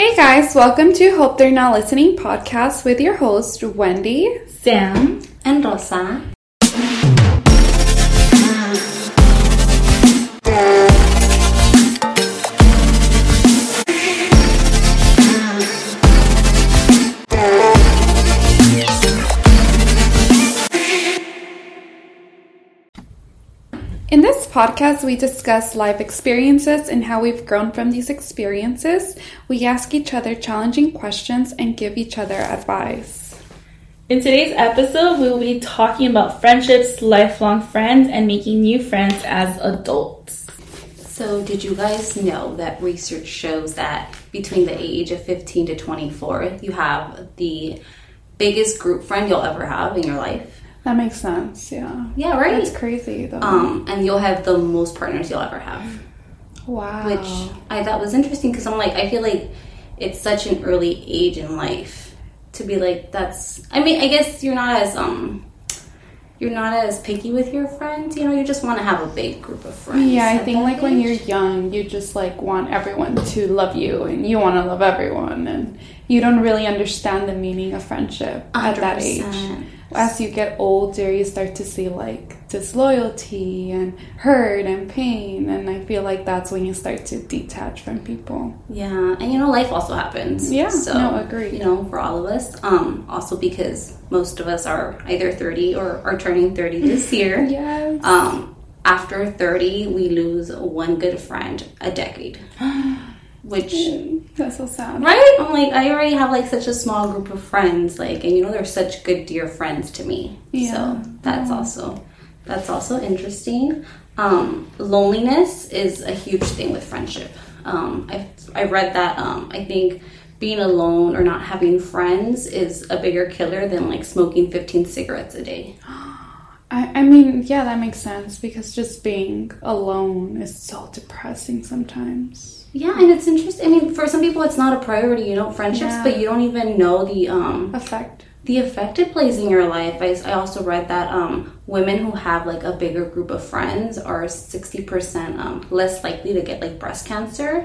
Hey guys, welcome to Hope They're Not Listening podcast with your host, Wendy, Sam, and Rosa. In this podcast, we discuss life experiences and how we've grown from these experiences. We ask each other challenging questions and give each other advice. In today's episode, we will be talking about friendships, lifelong friends, and making new friends as adults. So, did you guys know that research shows that between the age of 15 to 24, you have the biggest group friend you'll ever have in your life? That makes sense, yeah. Yeah, right? That's crazy, though. And you'll have the most partners you'll ever have. Wow. Which I thought was interesting because I'm like, I feel like it's such an early age in life to be like, that's... I mean, I guess you're not as picky with your friends, you know? You just want to have a big group of friends. Yeah, I think like when you're young, you just like want everyone to love you and you want to love everyone and you don't really understand the meaning of friendship 100%. At that age. As you get older, you start to see, like, disloyalty and hurt and pain. And I feel like that's when you start to detach from people. Yeah. And, you know, life also happens. Yeah. So, no, agreed. You know, for all of us. Also because most of us are either 30 or are turning 30 this year. Yes. After 30, we lose one good friend a decade. Which... That's so sad. Right? I'm like, I already have, like, such a small group of friends, like, and, you know, they're such good, dear friends to me. Yeah. So that's also interesting. Loneliness is a huge thing with friendship. I read that, I think being alone or not having friends is a bigger killer than, like, smoking 15 cigarettes a day. I mean, yeah, that makes sense because just being alone is so depressing sometimes. Yeah, and it's interesting. I mean, for some people, it's not a priority, you know, friendships, yeah. But you don't even know the effect. The effect it plays in your life. I also read that women who have, like, a bigger group of friends are 60% less likely to get, like, breast cancer.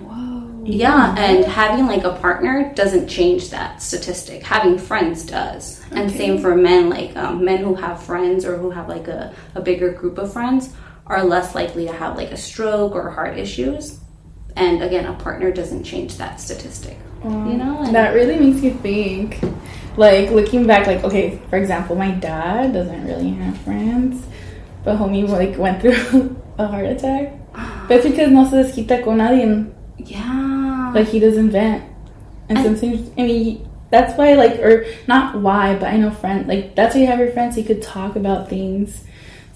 Whoa. Yeah, and having, like, a partner doesn't change that statistic. Having friends does. Okay. And same for men. Like, men who have friends or who have, like, a bigger group of friends are less likely to have, like, a stroke or heart issues. And again, a partner doesn't change that statistic, you know? And that really makes you think. Like, looking back, like, okay, for example, my dad doesn't really have friends. But homie, like, went through a heart attack. That's because no se desquita con nadie. Yeah. Like, he doesn't vent. And sometimes, I mean, that's why, like, or not why, but I know friends, like, that's why you have your friends. You could talk about things.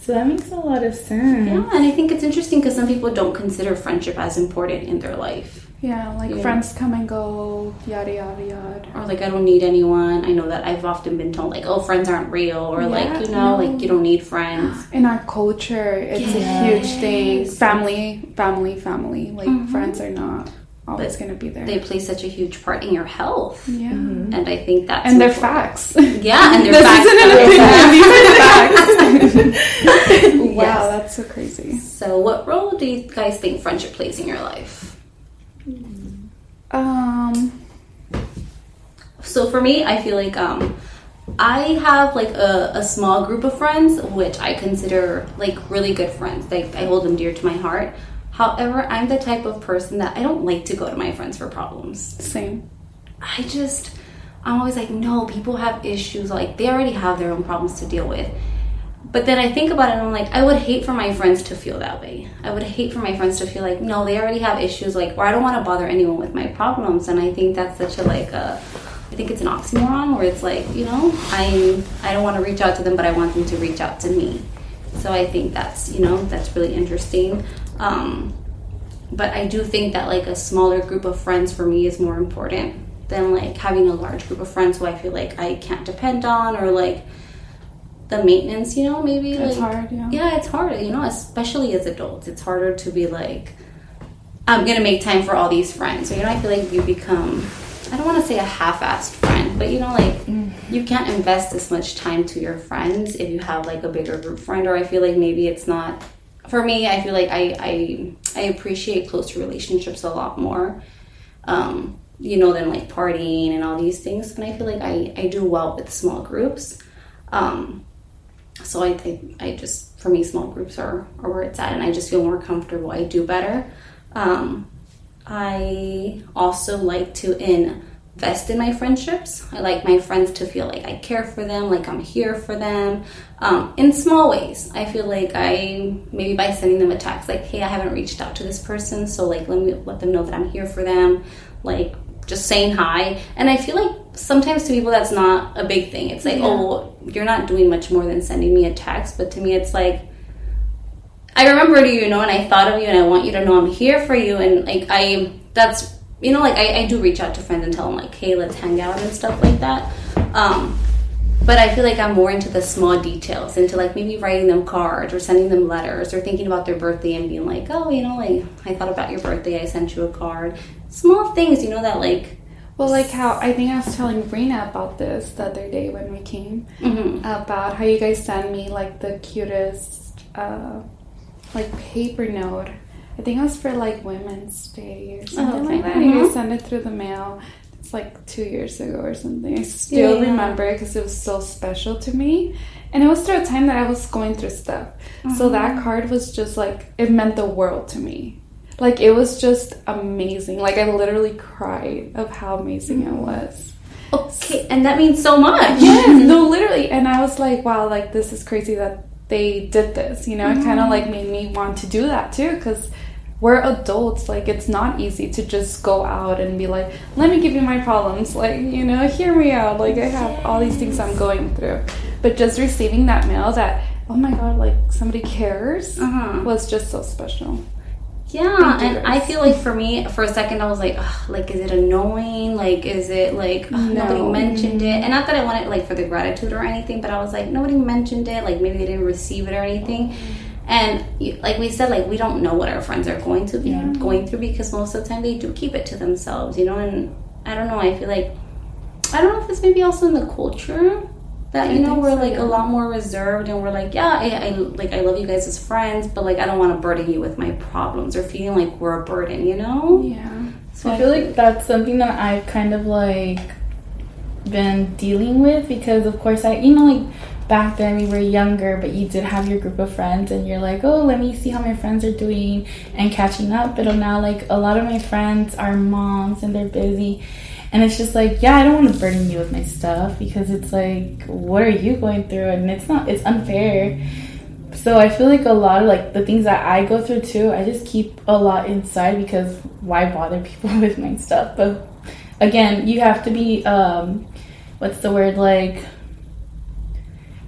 So that makes a lot of sense. Yeah, and I think it's interesting because some people don't consider friendship as important in their life. Yeah, like friends come and go, yada, yada, yada. Or like, I don't need anyone. I know that I've often been told, like, oh, friends aren't real. Or like, you know, like, you don't need friends. In our culture, it's a huge thing. Family. Like, friends are not always going to be there. They play such a huge part in your health. Yeah. Mm-hmm. And I think that's... And they're facts. Yeah, and they're facts. These are the facts. Wow, yes. That's so crazy. So what role do you guys think friendship plays in your life? So for me, I feel like I have, like, a small group of friends, which I consider, like, really good friends. Like, I hold them dear to my heart. However, I'm the type of person that I don't like to go to my friends for problems. Same. I'm always like, no, people have issues. Like, they already have their own problems to deal with. But then I think about it and I'm like, I would hate for my friends to feel that way. I would hate for my friends to feel like, no, they already have issues. Like, or I don't want to bother anyone with my problems. And I think that's such a, like, I think it's an oxymoron where it's like, you know, I don't want to reach out to them, but I want them to reach out to me. So I think that's, you know, that's really interesting. But I do think that, like, a smaller group of friends for me is more important than, like, having a large group of friends who I feel like I can't depend on or, like, the maintenance, you know, maybe. It's like, hard, yeah. Yeah, it's hard, you know, especially as adults. It's harder to be like, I'm going to make time for all these friends. So, you know, I feel like you become, I don't want to say a half-assed friend, but, you know, like, you can't invest as much time to your friends if you have, like, a bigger group friend. Or I feel like maybe it's not... For me, I feel like I appreciate close relationships a lot more you know, than like partying and all these things. And I feel like I do well with small groups. So I just, for me, small groups are where it's at, and I just feel more comfortable. I do better. I also like to invest in my friendships. I like my friends to feel like I care for them, like I'm here for them, in small ways. I feel like maybe by sending them a text, like, hey, I haven't reached out to this person, so like let them know that I'm here for them, like just saying hi. And I feel like sometimes to people that's not a big thing. It's like, oh, you're not doing much more than sending me a text. But to me, it's like, I remembered you, you know, and I thought of you, and I want you to know I'm here for you. And like that's, you know, like I do reach out to friends and tell them like, hey, let's hang out and stuff like that. But I feel like I'm more into the small details, into like maybe writing them cards or sending them letters or thinking about their birthday and being like, oh, you know, like I thought about your birthday, I sent you a card. Small things, you know, that like... Well, like how I think I was telling Brina about this the other day when we came, about how you guys sent me like the cutest like paper note. I think it was for like Women's Day or something like that. You guys sent it through the mail. It's like 2 years ago or something. I still remember it because it was so special to me. And it was through a time that I was going through stuff. So that card was just like, it meant the world to me. Like, it was just amazing. Like, I literally cried of how amazing it was. Okay, and that means so much. Yes, no, literally. And I was like, wow, like, this is crazy that they did this. You know, it kind of, like, made me want to do that, too, because we're adults. Like, it's not easy to just go out and be like, let me give you my problems. Like, you know, hear me out. Like, I have all these things I'm going through. But just receiving that mail that, oh, my God, like, somebody cares was just so special. Yeah, and I feel like for me, for a second, I was like, ugh, like, is it annoying? Like, is it, like, ugh, nobody mentioned it? And not that I wanted, like, for the gratitude or anything, but I was like, nobody mentioned it. Like, maybe they didn't receive it or anything. And, like we said, like, we don't know what our friends are going to be going through, because most of the time they do keep it to themselves, you know? And I don't know, I feel like, I don't know if it's maybe also in the culture that, you know, we're, like, a lot more reserved, and we're, like, yeah, I love you guys as friends, but, like, I don't want to burden you with my problems or feeling like we're a burden, you know? Yeah. So I feel like that's something that I've kind of, like, been dealing with, because, of course, you know, like, back then we were younger, but you did have your group of friends, and you're, like, oh, let me see how my friends are doing and catching up. But now, like, a lot of my friends are moms, and they're busy. And it's just like, yeah, I don't want to burden you with my stuff, because it's like, what are you going through? And it's unfair. So I feel like a lot of, like, the things that I go through, too, I just keep a lot inside, because why bother people with my stuff? But, again, you have to be, what's the word, like,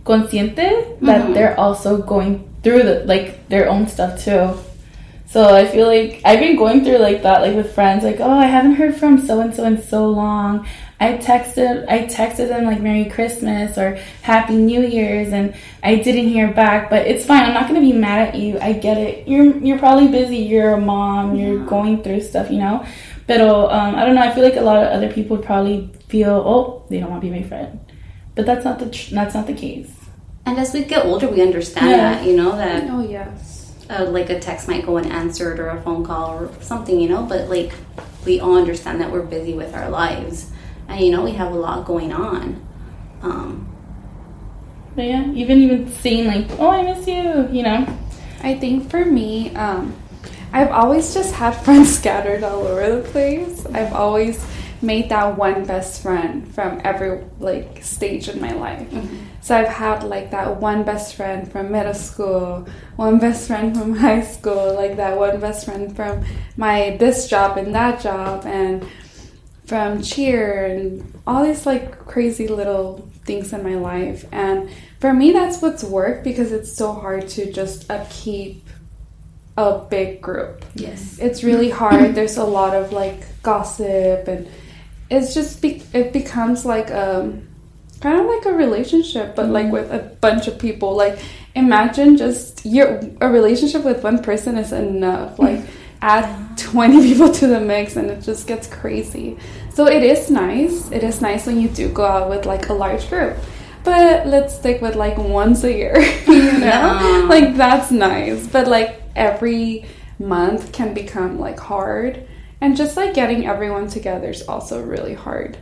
consciente that they're also going through, like, their own stuff, too. So I feel like I've been going through like that, like with friends, like, oh, I haven't heard from so-and-so in so long. I texted them like Merry Christmas or Happy New Year's, and I didn't hear back, but it's fine. I'm not going to be mad at you. I get it. You're probably busy. You're a mom. You're going through stuff, you know? But I don't know. I feel like a lot of other people would probably feel, oh, they don't want to be my friend. But that's not the case. And as we get older, we understand that, you know, that. Oh, yes. Like a text might go unanswered, or a phone call or something, you know, but like we all understand that we're busy with our lives, and you know, we have a lot going on. But yeah, even saying like, oh, I miss you, you know. I think for me, I've always just had friends scattered all over the place. I've always made that one best friend from every like stage in my life. So I've had like that one best friend from middle school, one best friend from high school, like that one best friend from my this job and that job, and from cheer, and all these like crazy little things in my life. And for me, that's what's worked, because it's so hard to just upkeep a big group. Yes. It's really hard. There's a lot of like gossip, and it's just it becomes like kind of like a relationship, but like with a bunch of people. Like, imagine just a relationship with one person is enough. Like, add 20 people to the mix, and it just gets crazy. So it is nice. It is nice when you do go out with like a large group. But let's stick with like once a year, you know? No. Like, that's nice. But like every month can become like hard. And just like getting everyone together is also really hard.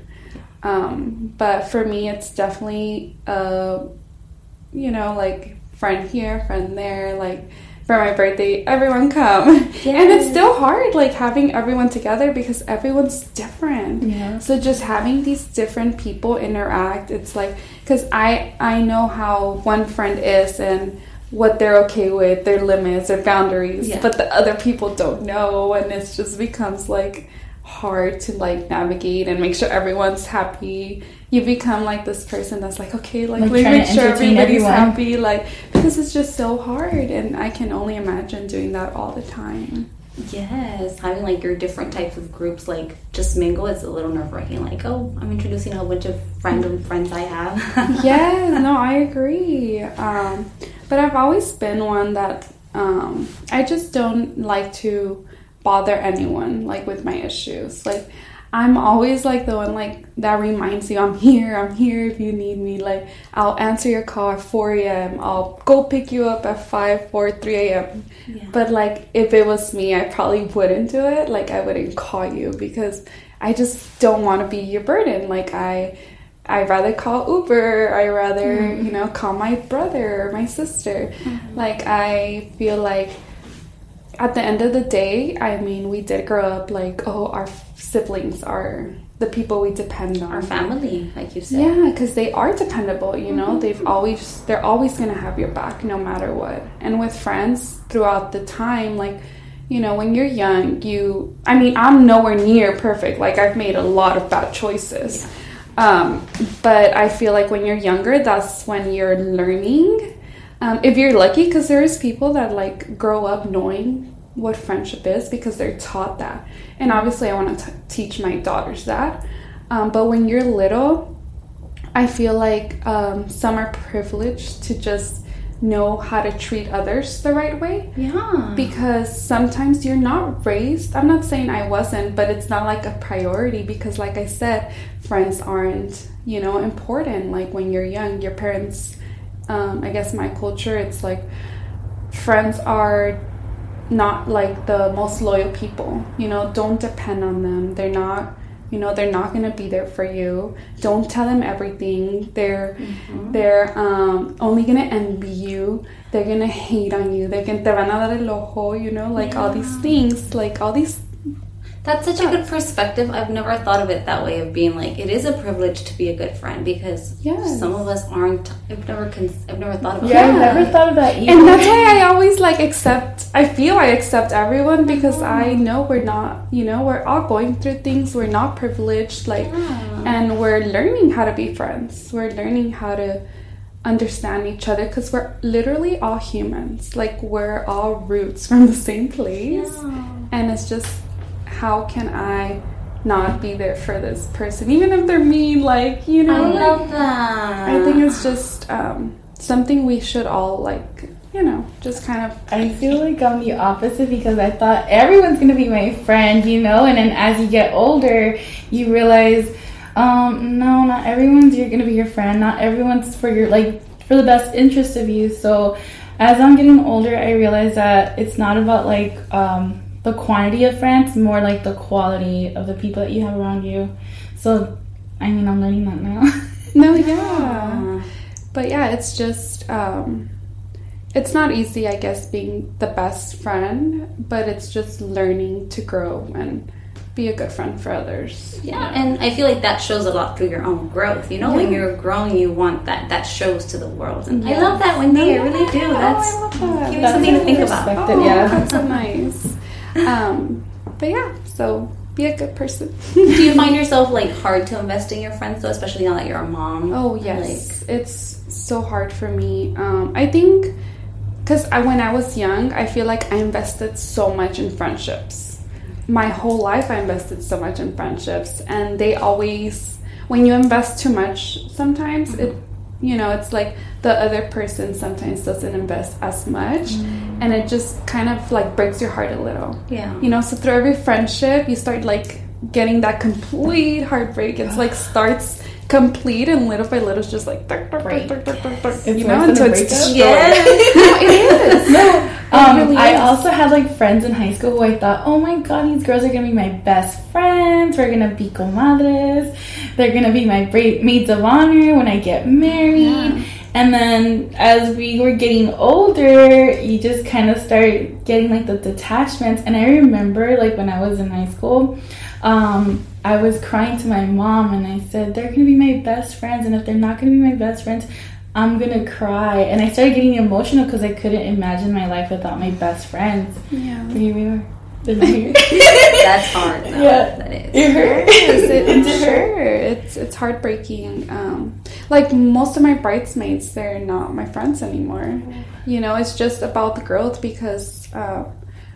But for me, it's definitely, like friend here, friend there, like for my birthday, everyone come. Yes. And it's still hard, like having everyone together because everyone's different. Yeah. So just having these different people interact, it's like, because I know how one friend is and what they're okay with, their limits, their boundaries, yeah. but the other people don't know. And it just becomes like hard to like navigate and make sure everyone's happy. You become like this person that's like, okay, like make sure everybody's happy, like, because it's just so hard. And I can only imagine doing that all the time. Yes, having like your different types of groups like just mingle is a little nerve-wracking. Like, oh, I'm introducing a whole bunch of random friends I have. Yeah, no, I agree. But I've always been one that I just don't like to bother anyone, like, with my issues. Like, I'm always, like, the one, like, that reminds you, I'm here if you need me. Like, I'll answer your call at 4 a.m. I'll go pick you up at 5, 4, 3 a.m. Yeah. But, like, if it was me, I probably wouldn't do it. Like, I wouldn't call you because I just don't want to be your burden. Like, I'd rather call Uber. I'd rather, call my brother or my sister. Mm-hmm. Like, I feel like at the end of the day, I mean, we did grow up like, oh, our siblings are the people we depend on. Our family, like you said. Yeah, because they are dependable, mm-hmm. They're always going to have your back no matter what. And with friends throughout the time, like, when you're young, I'm nowhere near perfect. Like, I've made a lot of bad choices. Yeah. But I feel like when you're younger, that's when you're learning. If you're lucky, because there is people that, like, grow up knowing what friendship is because they're taught that. And obviously, I want to teach my daughters that. But when you're little, I feel like some are privileged to just know how to treat others the right way. Yeah. Because sometimes you're not raised. I'm not saying I wasn't, but it's not, like, a priority because, like I said, friends aren't, important. Like, when you're young, your parents... I guess my culture, it's like friends are not like the most loyal people, don't depend on them. They're not, they're not going to be there for you. Don't tell them everything. They're only going to envy you. They're going to hate on you. They're going to te van a dar el ojo, all these things, like all these. That's such a good perspective. I've never thought of it that way, of being like, it is a privilege to be a good friend because some of us aren't. I've never thought about that. Yeah, I've never thought of that either. And that's why I always I accept everyone because I know we're not, we're all going through things. We're not privileged, and we're learning how to be friends. We're learning how to understand each other because we're literally all humans. Like, we're all roots from the same place. Yeah. And it's just... how can I not be there for this person? Even if they're mean, I love that. I think it's just something we should all, just kind of... I feel like I'm the opposite because I thought everyone's going to be my friend, And then as you get older, you realize, no, not everyone's going to be your friend. Not everyone's for your, for the best interest of you. So as I'm getting older, I realize that it's not about, the quantity of friends, more like the quality of the people that you have around you. So, I'm learning that now. No, yeah. But yeah, it's just, it's not easy, I guess, being the best friend, but it's just learning to grow and be a good friend for others. Yeah, and I feel like that shows a lot through your own growth. When you're growing, you want that shows to the world. And I love that one day, I really do. That's, give me something to think about. Oh, yeah. That's so nice. But yeah, so be a good person. Do you find yourself hard to invest in your friends though, especially now that you're a mom? Oh yes, it's so hard for me. I think because when I was young, I feel like I invested so much in friendships. My whole life I invested so much in friendships, and they always, when you invest too much, sometimes it it's like the other person sometimes doesn't invest as much, and it just kind of breaks your heart a little. Yeah. So through every friendship, you start getting that complete heartbreak. It's starts complete, and little by little, it's just like, until it's destroyed. Yes, no, it is. No, Really I also had like friends in high school who I thought, oh my god, these girls are gonna be my best friends. We're gonna be comadres. They're gonna be my maids of honor when I get married. Yeah. And then as we were getting older, you just kind of start getting like the detachments. And I remember like when I was in high school, I was crying to my mom and I said, they're gonna be my best friends, and if they're not gonna be my best friends, I'm gonna cry. And I started getting emotional because I couldn't imagine my life without my best friends. Yeah. But here we are. That's hard. No, yeah, that is. It hurts. It hurts. It's heartbreaking. Like most of my bridesmaids, they're not my friends anymore. You know, it's just about the growth because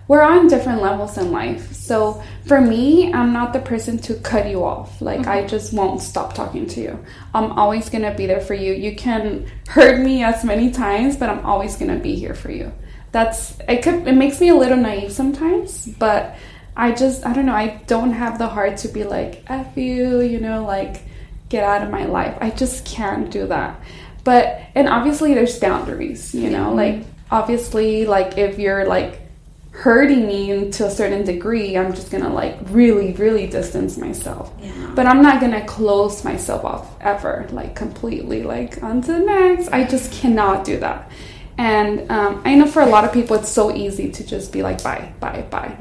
we're on different levels in life. So for me, I'm not the person to cut you off. Like mm-hmm. I just won't stop talking to you. I'm always gonna be there for you. You can hurt me as many times, but I'm always gonna be here for you. It makes me a little naive sometimes, but I don't know, I don't have the heart to be like, F you, you know, like, get out of my life. I just can't do that. But, and obviously there's boundaries, you know, mm-hmm. like, obviously, like, if you're, like, hurting me to a certain degree, I'm just gonna, like, really, really distance myself. Yeah. But I'm not gonna close myself off ever, like, completely, like, on to the next. I just cannot do that. And I know for a lot of people it's so easy to just be like, bye, bye, bye.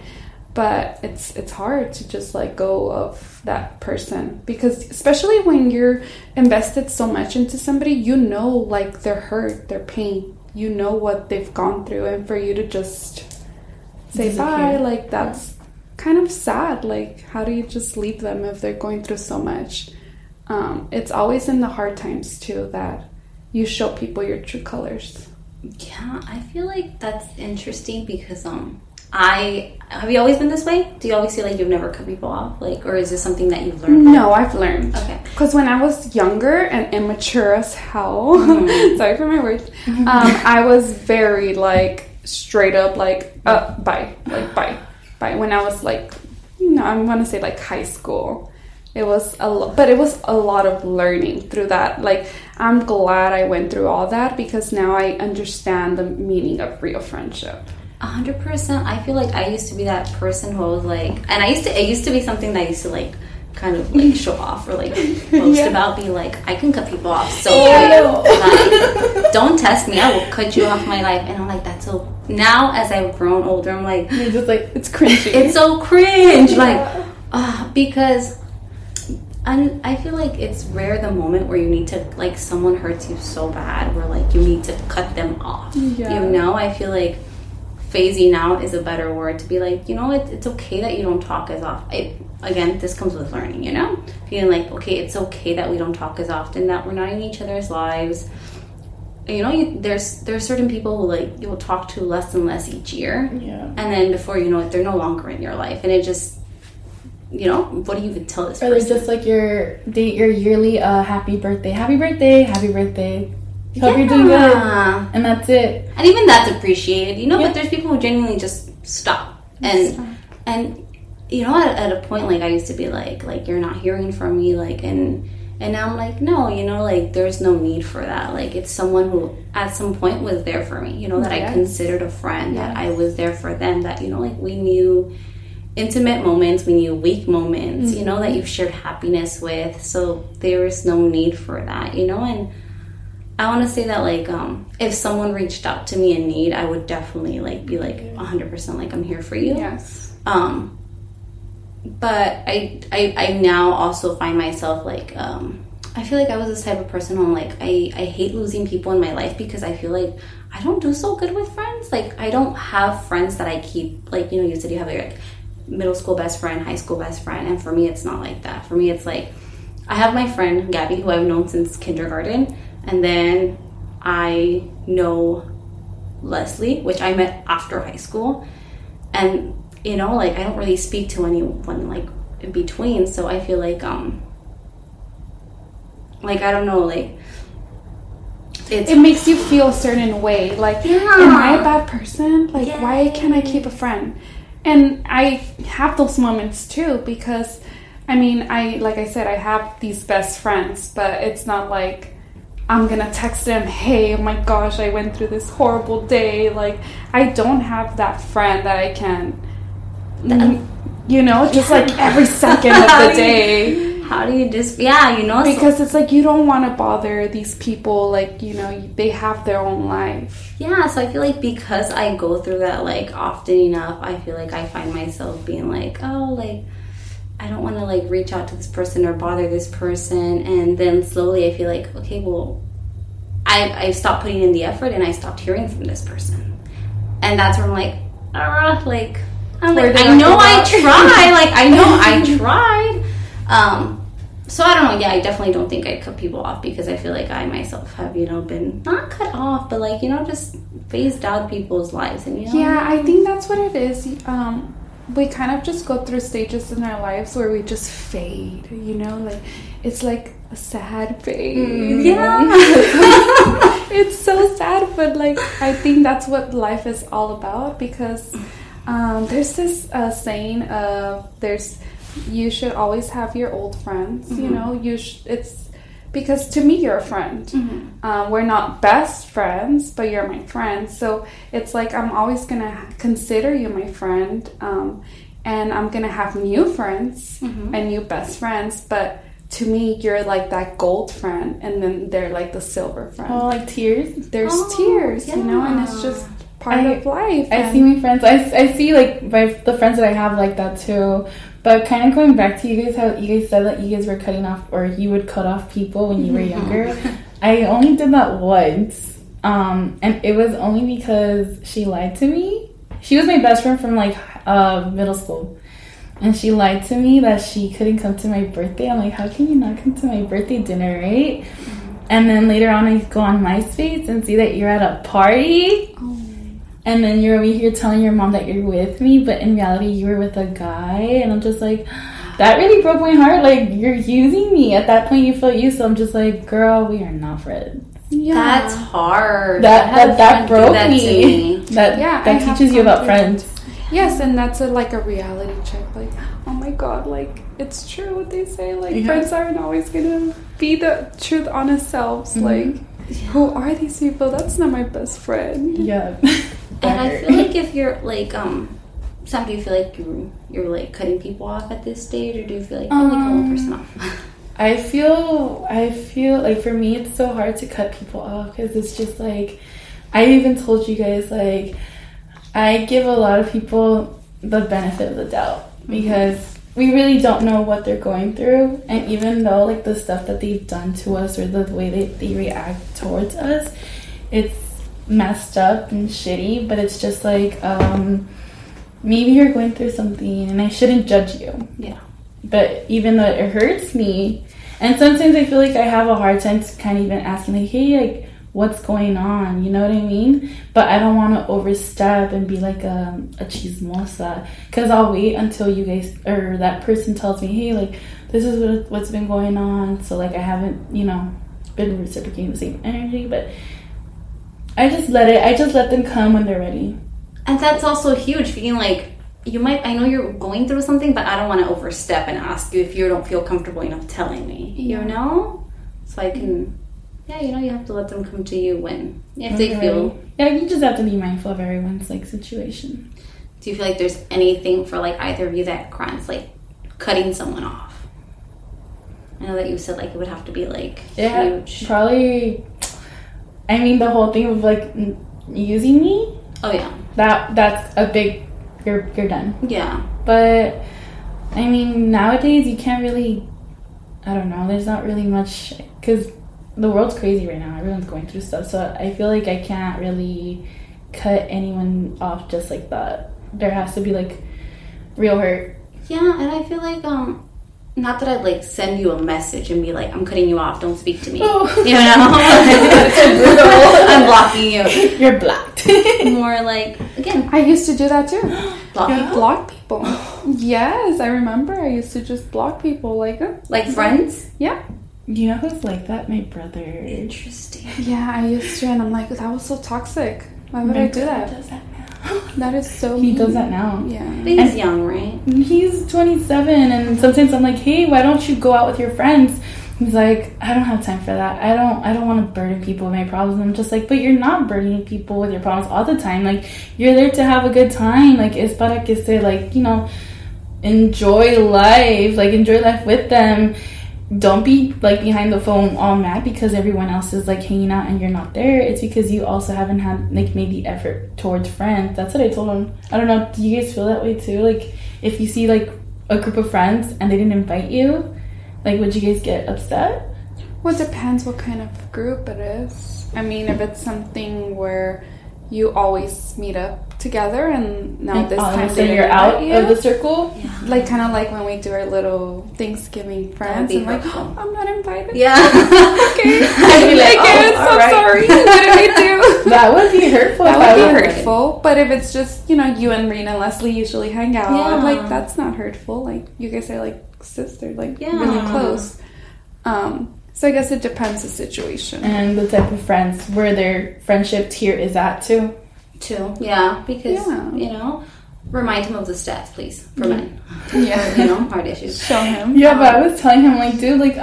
But it's hard to just like go of that person. Because especially when you're invested so much into somebody, you know like their hurt, their pain. You know what they've gone through. And for you to just say bye, like that's kind of sad. Like how do you just leave them if they're going through so much? It's always in the hard times too that you show people your true colors. Yeah, I feel like that's interesting because have you always been this way? Do you always feel like you've never cut people off? Like, or is this something that you've learned? No, I've learned. Okay. Because when I was younger and immature as hell, mm-hmm. sorry for my words, I was very, like, straight up, like, bye, like, bye, bye. When I was, like, you know, I'm going to say, like, high school. It was but it was a lot of learning through that. Like, I'm glad I went through all that because now I understand the meaning of real friendship. 100%. I feel like I used to be that person who was like, and it used to be something that I used to like kind of like show off or like boast about, be like, I can cut people off. So like, don't test me. I will cut you off my life. And I'm like, that's so. Now as I've grown older, I'm like, you're just like, it's cringy. It's so cringe. Yeah. Like, because. And I feel like it's rare the moment where you need to, like, someone hurts you so bad where, like, you need to cut them off. Yeah. You know? I feel like phasing out is a better word to be like, you know, it's okay that you don't talk as often. Again, this comes with learning, you know? Feeling like, okay, it's okay that we don't talk as often, that we're not in each other's lives. You know, there are certain people who, like, you'll talk to less and less each year. Yeah. And then before you know it, they're no longer in your life. And it just... You know, what do you even tell this person? Or they're just like your yearly happy birthday, happy birthday, happy birthday. Hope you're doing good. And that's it. And even that's appreciated, you know, but there's people who genuinely just stop. And you know, at a point, like, I used to be like, you're not hearing from me, like, and now I'm like, no, you know, like, there's no need for that. Like, it's someone who at some point was there for me, you know, that I considered a friend, that I was there for them, that, you know, like, we knew... intimate moments, we knew weak moments, you know, that you've shared happiness with, so there is no need for that, you know. And I want to say that, like, if someone reached out to me in need, I would definitely, like, be like 100% like, I'm here for you. Yes. But I now also find myself like, I feel like I was this type of person who, like, I hate losing people in my life because I feel like I don't do so good with friends. Like, I don't have friends that I keep, like, you know, you said you have your, like, middle school best friend, high school best friend, and for me it's not like that. For me it's like, I have my friend Gabby, who I've known since kindergarten, and then I know Leslie, which I met after high school, and, you know, like, I don't really speak to anyone, like, in between. So I feel like, like, I don't know, like, it makes you feel a certain way, like, am I a bad person? Like, why can't I keep a friend? And I have those moments too, because, I mean, I, like I said, I have these best friends, but it's not like I'm gonna text them, hey, oh my gosh, I went through this horrible day. Like, I don't have that friend that I can, you know, just like every second of the day. How do you just, yeah, you know. Because it's like you don't want to bother these people. Like, you know, they have their own life. Yeah, so I feel like because I go through that, like, often enough, I feel like I find myself being like, oh, like, I don't want to, like, reach out to this person or bother this person. And then slowly I feel like, okay, well, I stopped putting in the effort and I stopped hearing from this person. And that's where I'm like, I know I tried. So I don't know. Yeah, I definitely don't think I cut people off because I feel like I myself have, you know, been not cut off, but, like, you know, just phased out people's lives. And, you know, yeah, I think that's what it is. We kind of just go through stages in our lives where we just fade, you know, like, it's like a sad phase. Yeah. It's so sad, but, like, I think that's what life is all about, because there's this saying of you should always have your old friends, you know, it's because to me, you're a friend. We're not best friends, but you're my friend. So it's like I'm always going to consider you my friend. And I'm going to have new friends and new best friends. But to me, you're like that gold friend. And then they're like the silver friend. Oh, like tears? There's tears, yeah. You know, and it's just part of life. I see my friends. I see, like, the friends that I have like that too. But kind of going back to you guys, how you guys said that you guys were cutting off, or you would cut off people when you were younger. I only did that once. And it was only because she lied to me. She was my best friend from, like, middle school. And she lied to me that she couldn't come to my birthday. I'm like, how can you not come to my birthday dinner, right? And then later on, I go on MySpace and see that you're at a party. Oh. And then you're over here telling your mom that you're with me, but in reality, you were with a guy. And I'm just like, that really broke my heart. Like, you're using me. At that point, you feel used. So I'm just like, girl, we are not friends. Yeah. That's hard. That broke me. That teaches you about friends. Yes, and that's a reality check. Like, oh my God, like, it's true what they say. Like, friends aren't always going to be the truth on ourselves. Like, who are these people? That's not my best friend. Yeah. And I feel like if you're, like, do you feel like you're, like, cutting people off at this stage? Or do you feel like you're, like, cutting a person off? I feel like for me it's so hard to cut people off because it's just, like, I even told you guys, like, I give a lot of people the benefit of the doubt because we really don't know what they're going through. And even though, like, the stuff that they've done to us or the way that they react towards us, it's messed up and shitty, but it's just like maybe you're going through something and I shouldn't judge you. Yeah. But even though it hurts me, and sometimes I feel like I have a hard time kind of even asking, like, hey, like, what's going on? You know what I mean? But I don't want to overstep and be like a chismosa, because I'll wait until you guys or that person tells me, hey, like, this is what's been going on. So, like, I haven't, you know, been reciprocating the same energy, but I just let them come when they're ready. And that's also huge, being like, I know you're going through something, but I don't want to overstep and ask you if you don't feel comfortable enough telling me, you know? So I can, you know, you have to let them come to you if they feel. Yeah, you just have to be mindful of everyone's, like, situation. Do you feel like there's anything for, like, either of you that crimes, like, cutting someone off? I know that you said, like, it would have to be, like, huge. Probably. I mean, the whole thing of, like, using me. Oh, yeah. That's a big, you're done. Yeah. But, I mean, nowadays, you can't really, I don't know, there's not really much, because the world's crazy right now. Everyone's going through stuff. So I feel like I can't really cut anyone off just like that. There has to be, like, real hurt. Yeah, and I feel like, not that I'd, like, send you a message and be like, I'm cutting you off, don't speak to me. Oh. You know? I'm blocking you. You're blocked. More like, again. I used to do that too. Block people. Yes, I remember. I used to just block people. Like friends? Yeah. You know who's like that? My brother. Interesting. Yeah, I used to, and I'm like, that was so toxic. Why would I do that? Does that matter? That is so mean. He does that now. Yeah. But he's young, right? He's 27, and sometimes I'm like, hey, why don't you go out with your friends? I was like, I don't have time for that. I don't want to burden people with my problems. And I'm just like, but you're not burdening people with your problems all the time. Like, you're there to have a good time. Like, it's para que se, like, you know, enjoy life. Like, enjoy life with them. Don't be, like, behind the phone all mad because everyone else is, like, hanging out and you're not there. It's because you also haven't had, like, maybe effort towards friends. That's what I told them. I don't know. Do you guys feel that way, too? Like, if you see, like, a group of friends and they didn't invite you, like, would you guys get upset? Well, it depends what kind of group it is. I mean, if it's something where you always meet up together and now and this time so you're out of the circle? Yeah. Like, kind of like when we do our little Thanksgiving friends. I'm like, oh, I'm not invited. Yeah. Okay. I'd be like, oh, I'm sorry. What did I do? That would be hurtful. That would be hurtful. But if it's just, you know, you and Rena and Leslie usually hang out, yeah, like, that's not hurtful. Like, you guys are, like, sister, like, yeah, really close. So I guess it depends the situation and the type of friends where their friendship tier is at too. Yeah, because you know, remind him of the stats, please, for men. Yeah, you know, hard issues. Show him. Yeah, but I was telling him, like, dude, like,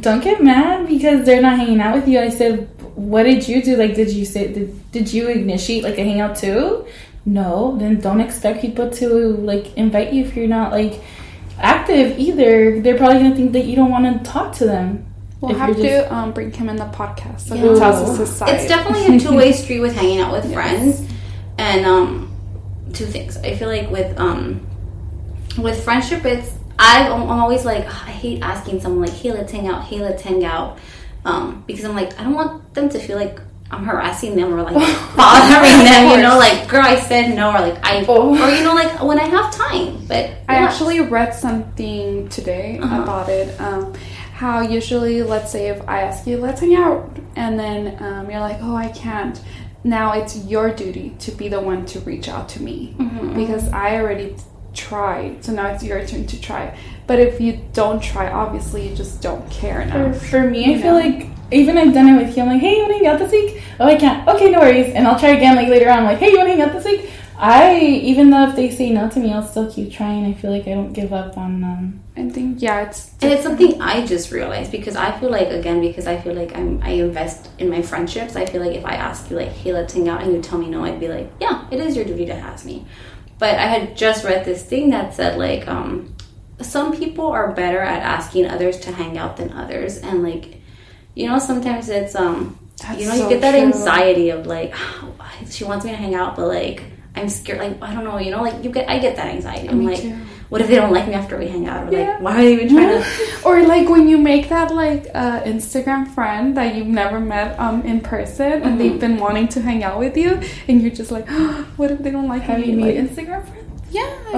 don't get mad because they're not hanging out with you. I said, what did you do? Like, did you say did you initiate, like, a hangout too? No, then don't expect people to, like, invite you if you're not, like, active either. They're probably gonna think that you don't want to talk to them. We'll have to bring him in the podcast. So he tells us his side. It's definitely a two-way street with hanging out with friends. And two things. I feel like with friendship, it's I'm always like, oh, I hate asking someone, like, hey, let's hang out. Hey, let's hang out. Because I'm like, I don't want them to feel like I'm harassing them or, like, bothering them, you know, like, girl, I said no, or, like, or, you know, like, when I have time. But I actually read something today about it, how usually, let's say if I ask you, let's hang out, and then you're like, oh, I can't. Now it's your duty to be the one to reach out to me, because I already tried, so now it's your turn to try. But if you don't try, obviously, you just don't care enough. For me, I feel like, even I've done it with you. I'm like, hey, you want to hang out this week? Oh, I can't. Okay, no worries. And I'll try again, like, later on. I'm like, hey, you want to hang out this week? Even though if they say no to me, I'll still keep trying. I feel like I don't give up on them. I think, and it's something I just realized because I feel like, again, I invest in my friendships. I feel like if I ask you, like, hey, let's hang out, and you tell me no, I'd be like, yeah, it is your duty to ask me. But I had just read this thing that said, like, some people are better at asking others to hang out than others. And, like, you know, sometimes it's, you know, you get that anxiety of, like, oh, she wants me to hang out, but, like, I'm scared. Like, I don't know, you know, like, I get that anxiety. I'm like, what if they don't like me after we hang out? Or, like, why are they even trying to... Or, like, when you make that, like, Instagram friend that you've never met in person, and they've been wanting to hang out with you, and you're just like, oh, what if they don't like me? Have you made Instagram friends? Yeah,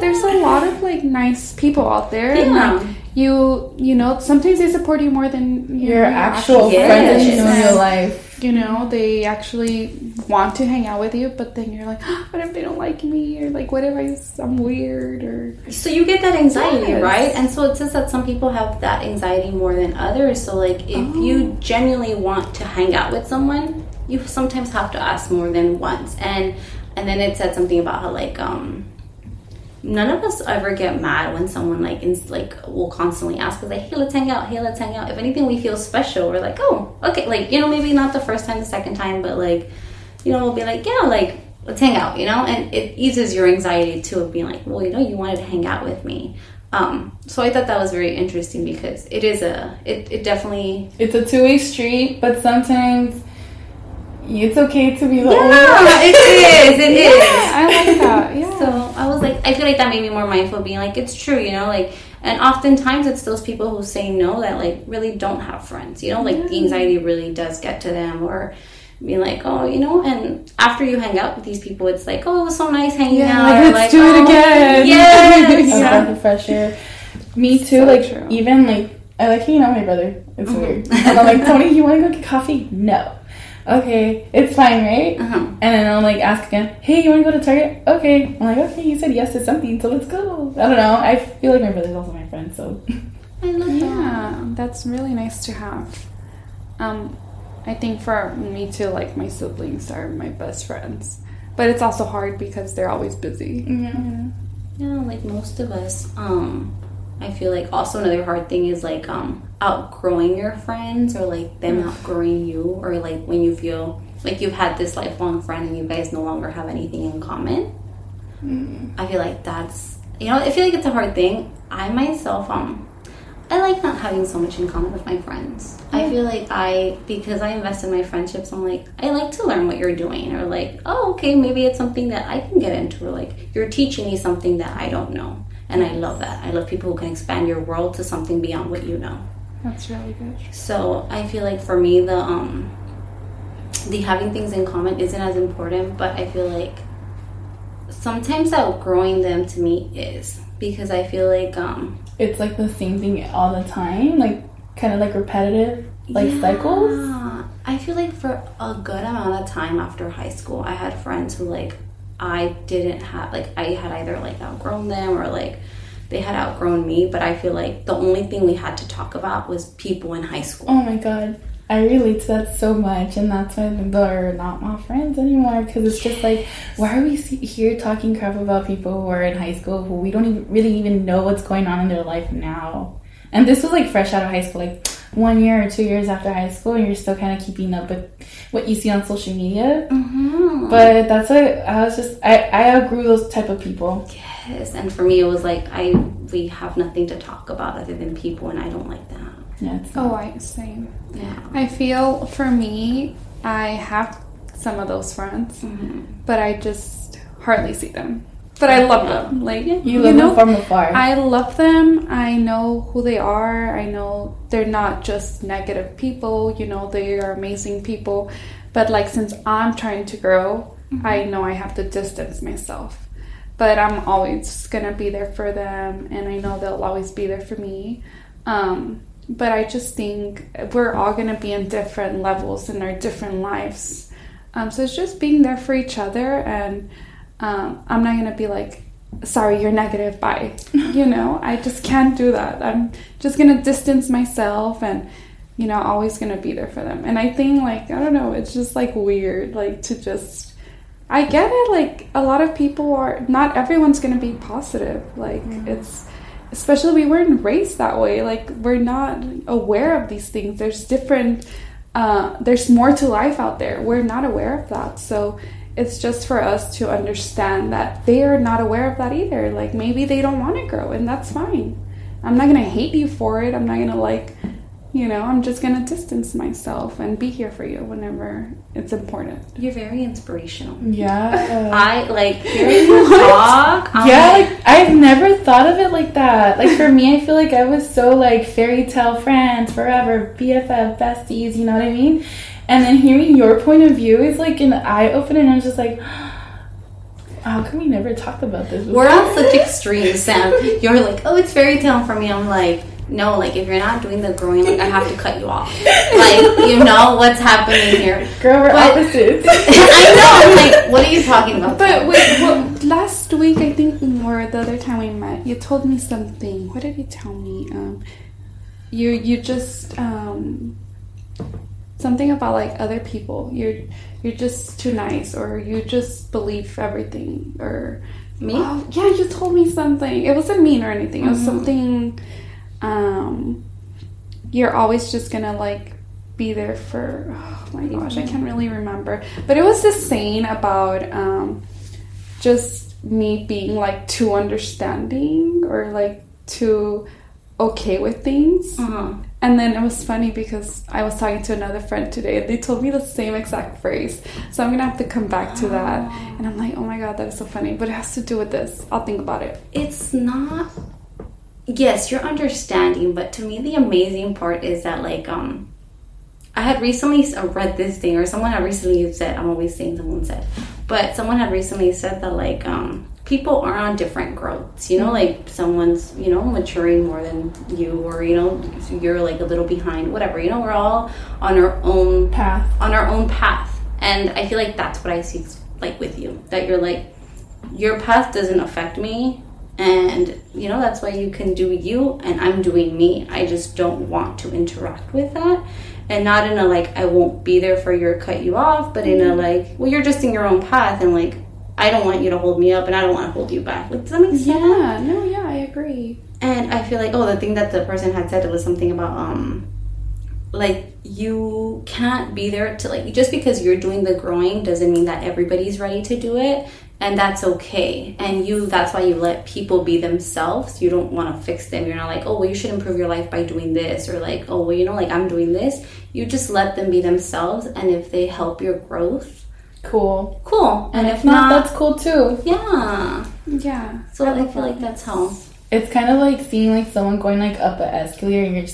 there's a lot of, like, nice people out there, and, like, you know, sometimes they support you more than your actual friends in your life. You know, they actually want to hang out with you, but then you're like, oh, what if they don't like me? Or, like, what if I'm weird? Or so you get that anxiety, right? And so it says that some people have that anxiety more than others. So, like, if you genuinely want to hang out with someone, you sometimes have to ask more than once. And then it said something about how, like, none of us ever get mad when someone, like, will constantly ask us, like, hey, let's hang out, hey, let's hang out. If anything, we feel special. We're like, oh, okay, like, you know, maybe not the first time, the second time, but, like, you know, we'll be like, yeah, like, let's hang out, you know? And it eases your anxiety, too, of being like, well, you know, you wanted to hang out with me. So I thought that was very interesting because it is it's a two-way street, but sometimes... It's okay to be the only one. Yeah, it is. I like that. Yeah. So I was like, I feel like that made me more mindful of being like, it's true, you know, like, and oftentimes it's those people who say no that, like, really don't have friends, you know, like, the anxiety really does get to them, or being like, oh, you know, and after you hang out with these people, it's like, oh, it was so nice hanging out. Like, let's do it again. Yes. I love the fresh air. Me too. So, like, true. Even, like, I like hanging out with my brother. It's weird. And I'm like, Tony, you want to go get coffee? No. Okay, it's fine, right? And then I'll, like, ask again, hey, you want to go to Target? Okay. I'm like, okay, you said yes to something, so let's go. I don't know. I feel like my brother's also my friend, so. I love that. Yeah, that's really nice to have. I think for me, too, like, my siblings are my best friends. But it's also hard because they're always busy. Yeah, like most of us. I feel like also another hard thing is like outgrowing your friends, or like them outgrowing you, or like when you feel like you've had this lifelong friend and you guys no longer have anything in common. I feel like that's, you know, I feel like it's a hard thing. I myself, I like not having so much in common with my friends. I feel like because I invest in my friendships, I'm like, I like to learn what you're doing, or like, oh, okay, maybe it's something that I can get into, or like, you're teaching me something that I don't know. And I love that. I love people who can expand your world to something beyond what you know. That's really good. So I feel like for me, the having things in common isn't as important, but I feel like sometimes outgrowing them to me is, because I feel like it's like the same thing all the time, like kind of like repetitive, like cycles. I feel like for a good amount of time after high school, I had friends who like I didn't have, like I had either like outgrown them or like they had outgrown me, but I feel like the only thing we had to talk about was people in high school. Oh my God, I relate to that so much, and that's why they're not my friends anymore, because it's just like, why are we here talking crap about people who are in high school who we don't even really even know what's going on in their life now? And this was like fresh out of high school, like 1 year or 2 years after high school, and you're still kind of keeping up with what you see on social media. Mm-hmm. But that's like, I outgrew those type of people. Yes, and for me it was like, we have nothing to talk about other than people, and I don't like that. Yeah, same. Yeah. I feel for me, I have some of those friends, but I just hardly see them. But I love them. Like you love them from afar. I love them. I know who they are. I know they're not just negative people. You know, they are amazing people. But like, since I'm trying to grow, I know I have to distance myself. But I'm always gonna be there for them, and I know they'll always be there for me. But I just think we're all gonna be in different levels in our different lives. So it's just being there for each other. And I'm not going to be like, sorry, you're negative, bye. You know, I just can't do that. I'm just going to distance myself and, you know, always going to be there for them. And I think, like, I don't know, it's just, like, weird, like, to just, I get it, like, a lot of people are, not everyone's going to be positive. Like, it's, especially we weren't raised that way. Like, we're not aware of these things. There's different, there's more to life out there. We're not aware of that. So it's just for us to understand that they are not aware of that either. Like, maybe they don't want to grow, and that's fine. I'm not going to hate you for it. I'm not going to, like, you know, I'm just going to distance myself and be here for you whenever it's important. You're very inspirational. Yeah. I, like, hearing you talk. Yeah, like, I've never thought of it like that. Like, for me, I feel like I was so, like, fairy tale friends forever, BFF, besties, you know what I mean? And then hearing your point of view is like an eye-opener, and I'm just like, how come we never talked about this before? We're on such extremes, Sam. You're like, oh, it's fairy tale for me. I'm like, no, like, if you're not doing the growing, like, I have to cut you off. Like, you know what's happening here. Girl, we're opposites. I know. I'm like, what are you talking about? But wait, last week, I think, or the other time we met, you told me something. What did you tell me? You just... something about, like, other people. You're just too nice, or you just believe everything, or... Me? Oh, yeah, you told me something. It wasn't mean or anything. It was something... you're always just gonna, like, be there for... Oh, my gosh, I can't really remember. But it was this saying about just me being, like, too understanding, or, like, too okay with things. And then it was funny because I was talking to another friend today, and they told me the same exact phrase. So I'm going to have to come back to that. And I'm like, oh my God, that is so funny. But it has to do with this. I'll think about it. It's not... Yes, you're understanding. But to me, the amazing part is that, like, I had recently read this thing, or someone had recently said, I'm always saying someone said, but someone had recently said that, like, people are on different growths, you know, like someone's, you know, maturing more than you, or, you know, you're like a little behind, whatever, you know, we're all on our own path, And I feel like that's what I see, like, with you, that you're like, your path doesn't affect me. And, you know, that's why you can do you, and I'm doing me. I just don't want to interact with that. And not in a, like, I won't be there for you or cut you off, but in a, like, well, you're just in your own path, and, like, I don't want you to hold me up, and I don't want to hold you back. Like, does that make sense? Yeah, no, yeah, I agree. And I feel like, oh, the thing that the person had said was something about, like, you can't be there to, like, just because you're doing the growing doesn't mean that everybody's ready to do it. And that's okay. And you, that's why you let people be themselves. You don't want to fix them. You're not like, oh, well, you should improve your life by doing this. Or like, oh, well, you know, like, I'm doing this. You just let them be themselves. And if they help your growth, cool. And if not, that's cool too. Yeah. So I feel like that's how. It's kind of like seeing, like, someone going, like, up an escalator, and you're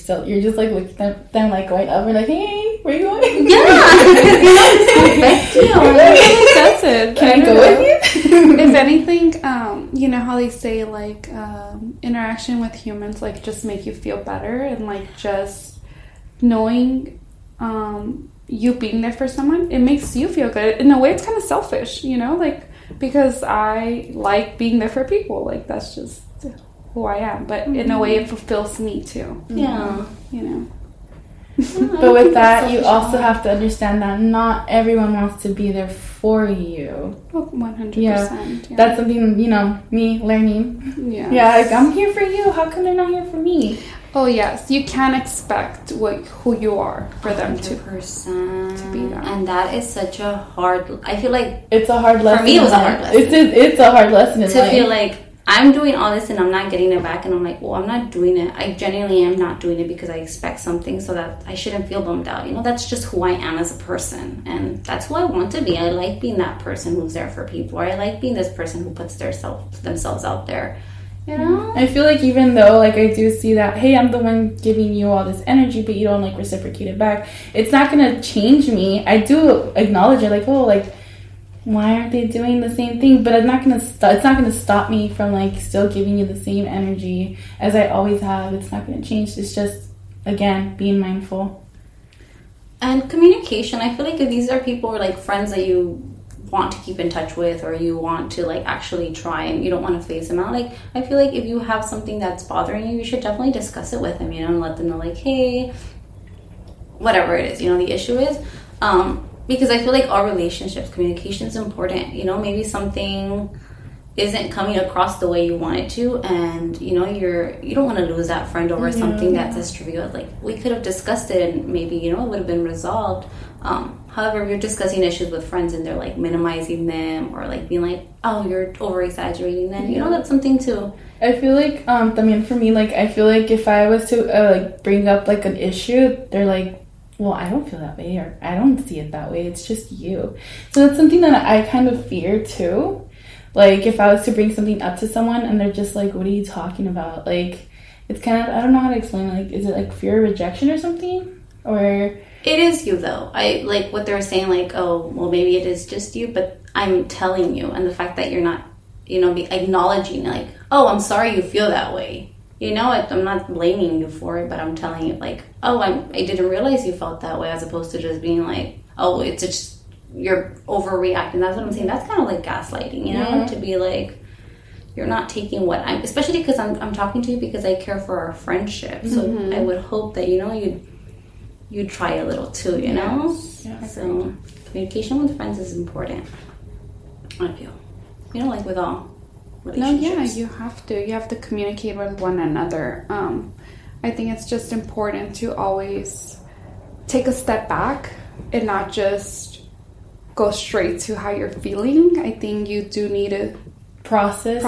just like, looking at them, like, going up, and like, hey, where are you going? Yeah! Because you know, it's excessive. Can I go with you? If anything, you know how they say, like, interaction with humans, like, just make you feel better, and, like, just knowing you being there for someone, it makes you feel good. In a way, it's kind of selfish, you know? Like, because I like being there for people. Like, that's just who I am, but in a way it fulfills me too. Yeah. You know. But with that, you also have to understand that not everyone wants to be there for you. 100%. Yeah. That's something, you know, me learning. Yeah. Yeah, like, I'm here for you. How come they're not here for me? Oh, yes. You can't expect who you are for them to be there. And that is such a hard... I feel like... It's a hard lesson. For me, it was a hard lesson. It's a hard lesson in life. To feel like... I'm doing all this and I'm not getting it back, and I'm like, well, I'm not doing it. I genuinely am not doing it because I expect something, so that I shouldn't feel bummed out. You know, that's just who I am as a person, and that's who I want to be. I like being that person who's there for people, or I like being this person who puts themselves out there. You know? I feel like even though, like, I do see that, hey, I'm the one giving you all this energy, but you don't, like, reciprocate it back, it's not going to change me. I do acknowledge it, like, oh, like, why aren't they doing the same thing? But it's not gonna stop me from, like, still giving you the same energy as I always have. It's not gonna change. It's just, again, being mindful. And communication. I feel like if these are people who are, like, friends that you want to keep in touch with, or you want to, like, actually try, and you don't want to phase them out, like, I feel like if you have something that's bothering you, you should definitely discuss it with them, you know, and let them know, like, hey, whatever it is, you know, the issue is. Because I feel like all relationships, communication is important. You know, maybe something isn't coming across the way you want it to, and, you know, you don't want to lose that friend over something that's as trivial. Like, we could have discussed it, and maybe, you know, it would have been resolved. However, if you're discussing issues with friends and they're, like, minimizing them, or, like, being like, oh, you're over-exaggerating them, you know, that's something too. I feel like, I mean, for me, like, I feel like if I was to, like, bring up, like, an issue, they're like, well, I don't feel that way, or I don't see it that way. It's just you. So that's something that I kind of fear too. Like, if I was to bring something up to someone and they're just like, what are you talking about? Like, it's kind of, I don't know how to explain. Like, is it like fear of rejection or something? Or... It is you, though. I like what they were saying, like, oh, well, maybe it is just you, but I'm telling you. And the fact that you're not, you know, acknowledging, like, oh, I'm sorry you feel that way. You know, I'm not blaming you for it, but I'm telling you, like, oh, I didn't realize you felt that way, as opposed to just being like, oh, it's just, you're overreacting. That's what I'm saying. That's kind of like gaslighting, you know, to be like, you're not taking what I'm, especially because I'm talking to you because I care for our friendship. So I would hope that, you know, you'd try a little too, you know? Yeah, so communication with friends is important, I feel. You know, like with all. No, yeah, you have to communicate with one another. I think it's just important to always take a step back and not just go straight to how you're feeling. I think you do need to process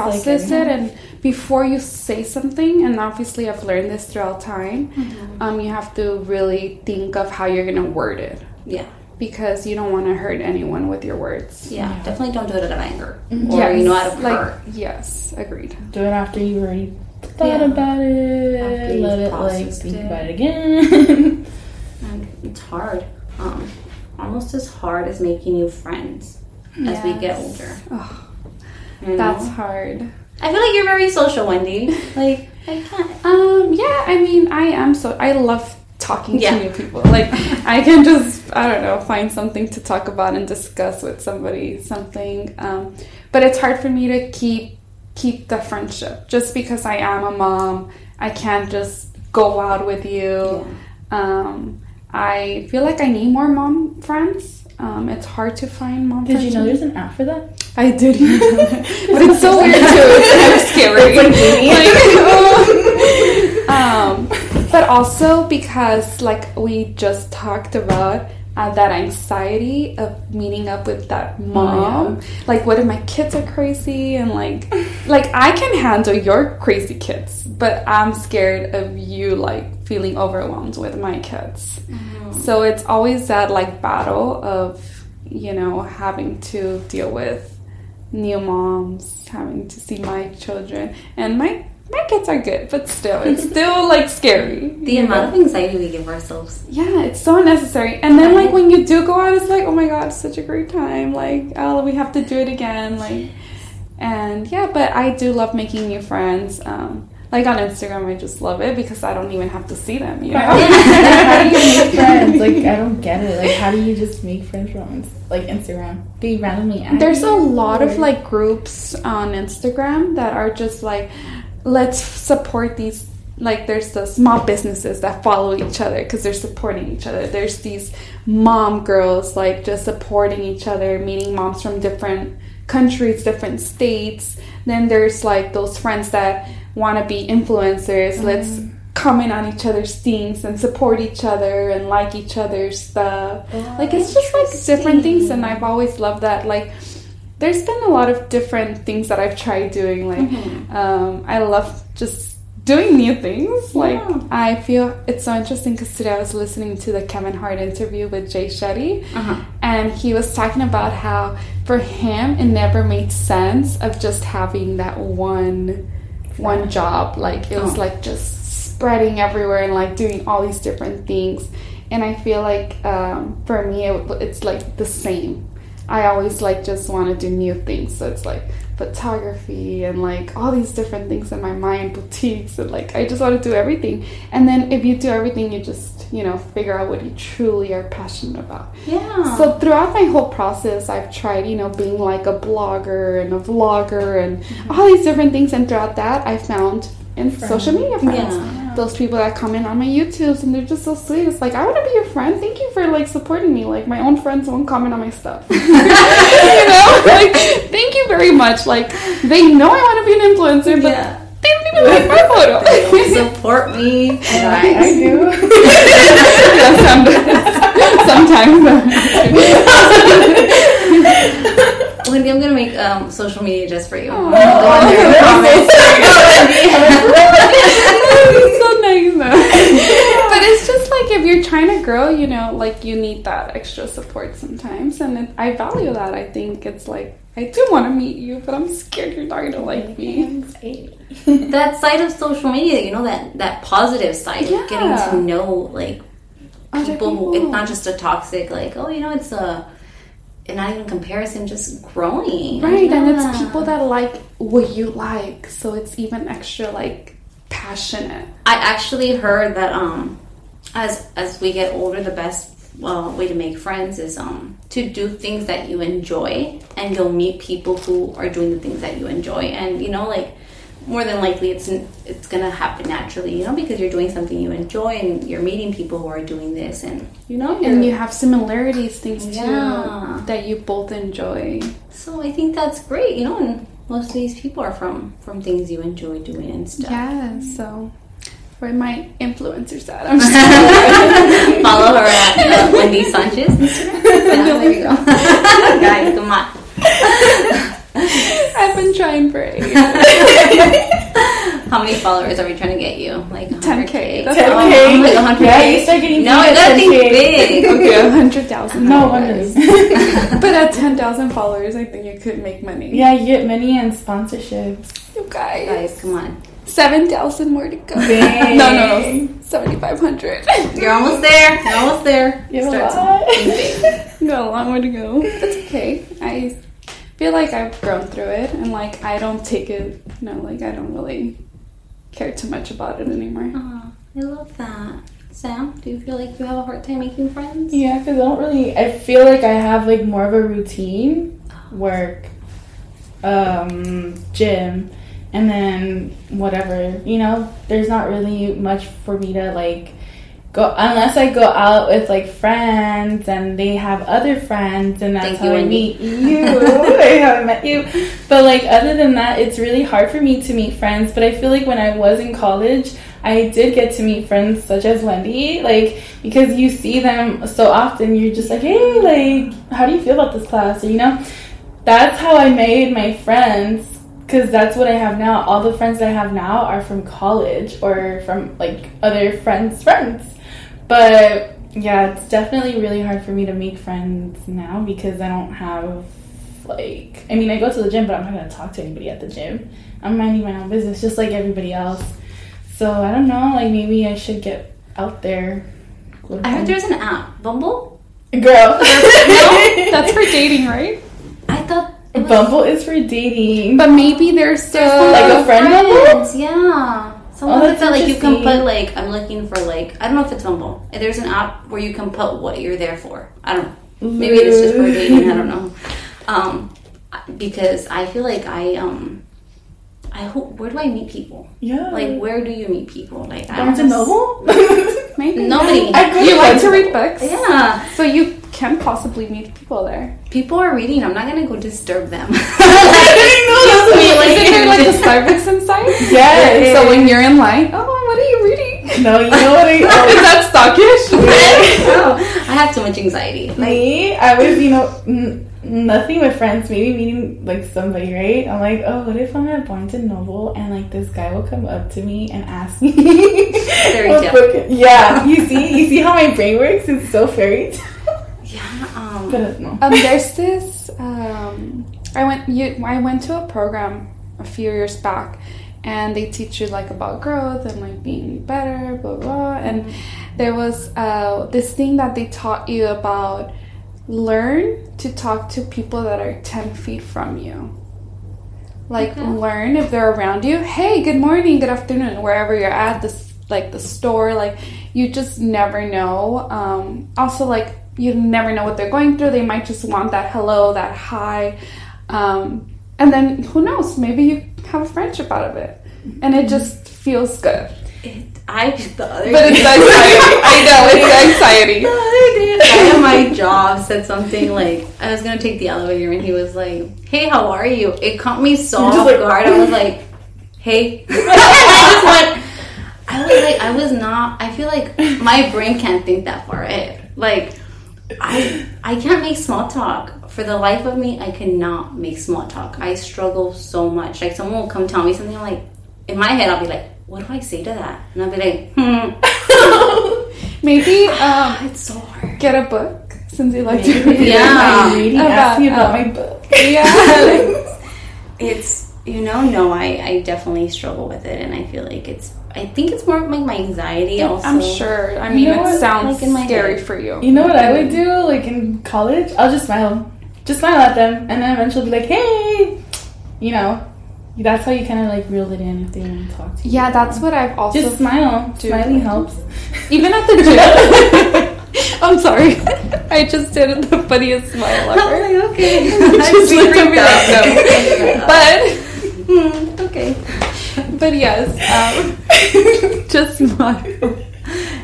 it, and before you say something, and obviously I've learned this throughout time, you have to really think of how you're gonna word it. Yeah. Because you don't want to hurt anyone with your words. Yeah, definitely don't do it out of anger. Or, you know, out of hurt. Yes, agreed. Do it after you've already thought about it. After let it, like, think about it again. It's hard. Almost as hard as making new friends as we get older. Oh, that's hard. I feel like you're very social, Wendy. Like, I can't. Yeah, I mean, I am so... I love... talking to new people. Like, I can just, I don't know, find something to talk about and discuss with somebody, something. But it's hard for me to keep the friendship. Just because I am a mom, I can't just go out with you. Yeah. I feel like I need more mom friends. It's hard to find mom friends. Did you know there's an app for that? I did hear that. But it's so weird too. It's kind of scary. It's like, but also because like we just talked about that anxiety of meeting up with that mom. Oh, yeah. Like, what if my kids are crazy? And like I can handle your crazy kids, but I'm scared of you like feeling overwhelmed with my kids. Oh. So it's always that like battle of, you know, having to deal with new moms, having to see my children, and my kids are good, but still, it's still, like, scary. The amount of anxiety we give ourselves. Yeah, it's so unnecessary. And then, like, when you do go out, it's like, oh, my God, it's such a great time. Like, oh, we have to do it again. Like, and, yeah, but I do love making new friends. Like, on Instagram, I just love it because I don't even have to see them, you know? How do you make friends? Like, I don't get it. Like, how do you just make friends from, like, Instagram? They randomly ask. There's a lot of, like, groups on Instagram that are just, like... let's support these, like there's the small businesses that follow each other because they're supporting each other. There's these mom girls like just supporting each other, meeting moms from different countries, different states. Then there's like those friends that want to be influencers. Mm-hmm. Let's comment on each other's things and support each other and like each other's stuff. Oh, like it's just like different things, and I've always loved that. Like, there's been a lot of different things that I've tried doing. Like, mm-hmm. I love just doing new things. Like, yeah. I feel it's so interesting because today I was listening to the Kevin Hart interview with Jay Shetty. Uh-huh. And he was talking about how, for him, it never made sense of just having that one job. Like, it was like just spreading everywhere and like doing all these different things. And I feel like for me, it's like the same. I always, like, just want to do new things. So it's, like, photography and, like, all these different things in my mind, boutiques. And, like, I just want to do everything. And then if you do everything, you just, you know, figure out what you truly are passionate about. Yeah. So throughout my whole process, I've tried, you know, being, like, a blogger and a vlogger and mm-hmm. all these different things. And throughout that, I found social media friends. Yeah. Those people that comment on my YouTubes, and they're just so sweet. It's like, I want to be your friend. Thank you for like supporting me. Like, my own friends won't comment on my stuff. You know, like, thank you very much. Like, they know I want to be an influencer, but they don't even like my photo. They don't support me. And I do. Sometimes. Lindy, I'm going to make social media just for you. Oh, that's so nice, though. But it's just like, if you're trying to grow, you know, like, you need that extra support sometimes. And I value that. I think it's like, I do want to meet you, but I'm scared you're not going to like me. That side of social media, you know, that positive side of getting to know, like, people. It's not just a toxic, like, oh, you know, it's a... and not even comparison, just growing. Right, and it's people that like what you like, so it's even extra, like, passionate. I actually heard that as we get older, the best way to make friends is to do things that you enjoy, and you'll meet people who are doing the things that you enjoy. And, you know, like, more than likely, it's going to happen naturally, you know, because you're doing something you enjoy and you're meeting people who are doing this. And, you know, and you have similarities, things too, that you both enjoy. So I think that's great, you know, and most of these people are from things you enjoy doing and stuff. Yeah, so where my influencers at? I'm just follow her at Wendy Sanchez. Instagram. Yeah, there we go. Guys, come on. I've been trying for ages. How many followers are we trying to get you? Like 10K. That's 10K. Oh, like 100K. Yeah, you start getting no, I gotta think big. Okay, 100,000. No wonders. But at 10,000 followers, I think you could make money. Yeah, you get money and sponsorships. You guys, come on. 7,000 more to go. No. 7,500. You're almost there. You got a long way to go. That's okay. I feel like I've grown through it, and like I don't take it, you know, like I don't really care too much about it anymore. Oh, I love that. Sam, do you feel like you have a hard time making friends? Yeah, because I feel like I have like more of a routine, work, gym, and then whatever, you know, there's not really much for me to like unless I go out with like friends and they have other friends and that's how I meet you. I haven't met you. But like other than that, it's really hard for me to meet friends. But I feel like when I was in college, I did get to meet friends such as Wendy, like, because you see them so often, you're just like, hey, like, how do you feel about this class? Or, you know, that's how I made my friends, because that's what I have now. All the friends that I have now are from college or from, like, other friends' friends. But, yeah, it's definitely really hard for me to make friends now because I don't have, like, I mean, I go to the gym, but I'm not going to talk to anybody at the gym. I'm minding my own business just like everybody else. So, I don't know, like, maybe I should get out there. I heard there's an app. Bumble? Girl. No, that's for dating, right? I thought it was... Bumble is for dating. But maybe there's like, a friend Bumble? Yeah. Someone that's that, like, you can put, like, I'm looking for, like, I don't know if it's Bumble. There's an app where you can put what you're there for. I don't know. Maybe it's just for dating, I don't know. Because I feel like I hope, where do I meet people? Yeah. Like, where do you meet people? Like, Barnes and Noble? Maybe. Nobody. You like to read books? Yeah. So you can possibly meet people there. People are reading. I'm not going to go disturb them. Isn't there like a Starbucks inside? Yes. So when you're in line, oh, what are you reading? No, you know what I... Oh. Is that stockish? No. I have too much anxiety. Like, me? I would, you know... Nothing with friends, maybe meeting like somebody, right? I'm like, oh, what if I'm at Barnes and Noble and like this guy will come up to me and ask me? Yeah, you see how my brain works? It's so fairy tale. Yeah. But no. There's this. I went to a program a few years back, and they teach you like about growth and like being better, blah blah. And there was this thing that they taught you about. Learn to talk to people that are 10 feet from you. Like, okay. Learn if they're around you. Hey, good morning, good afternoon, wherever you're at, this, like, the store. Like, you just never know. Also, like, you never know what they're going through. They might just want that hello, that hi. And then, who knows? Maybe you have a friendship out of it. And it just feels good. It's anxiety. I know, it's anxiety. The other day, guy at my job said something like, I was going to take the elevator, and he was like, hey, how are you? It caught me so off guard. I was like, hey. I feel like my brain can't think that far ahead. Like, I can't make small talk. For the life of me, I cannot make small talk. I struggle so much. Like, someone will come tell me something, like, in my head, I'll be like, what do I say to that? And I'll be like, Maybe it's so hard. Get a book, since you like to read. Yeah. Ask me about my book. Yeah. It's, you know, no, I definitely struggle with it. And I feel like I think it's more like my anxiety also. I'm sure. I mean, you know it sounds like scary for you. You know what I would do, like, in college? I'll just smile. Just smile at them. And then eventually be like, hey, you know. That's how you kind of, like, reel it in if they want to talk to you. Yeah, that's what I've also... Just smile. Smiling helps. Even at the gym. I'm sorry. I just did the funniest smile ever. I was like, okay. I just looked over like, no. But... okay. But, yes. Just smile.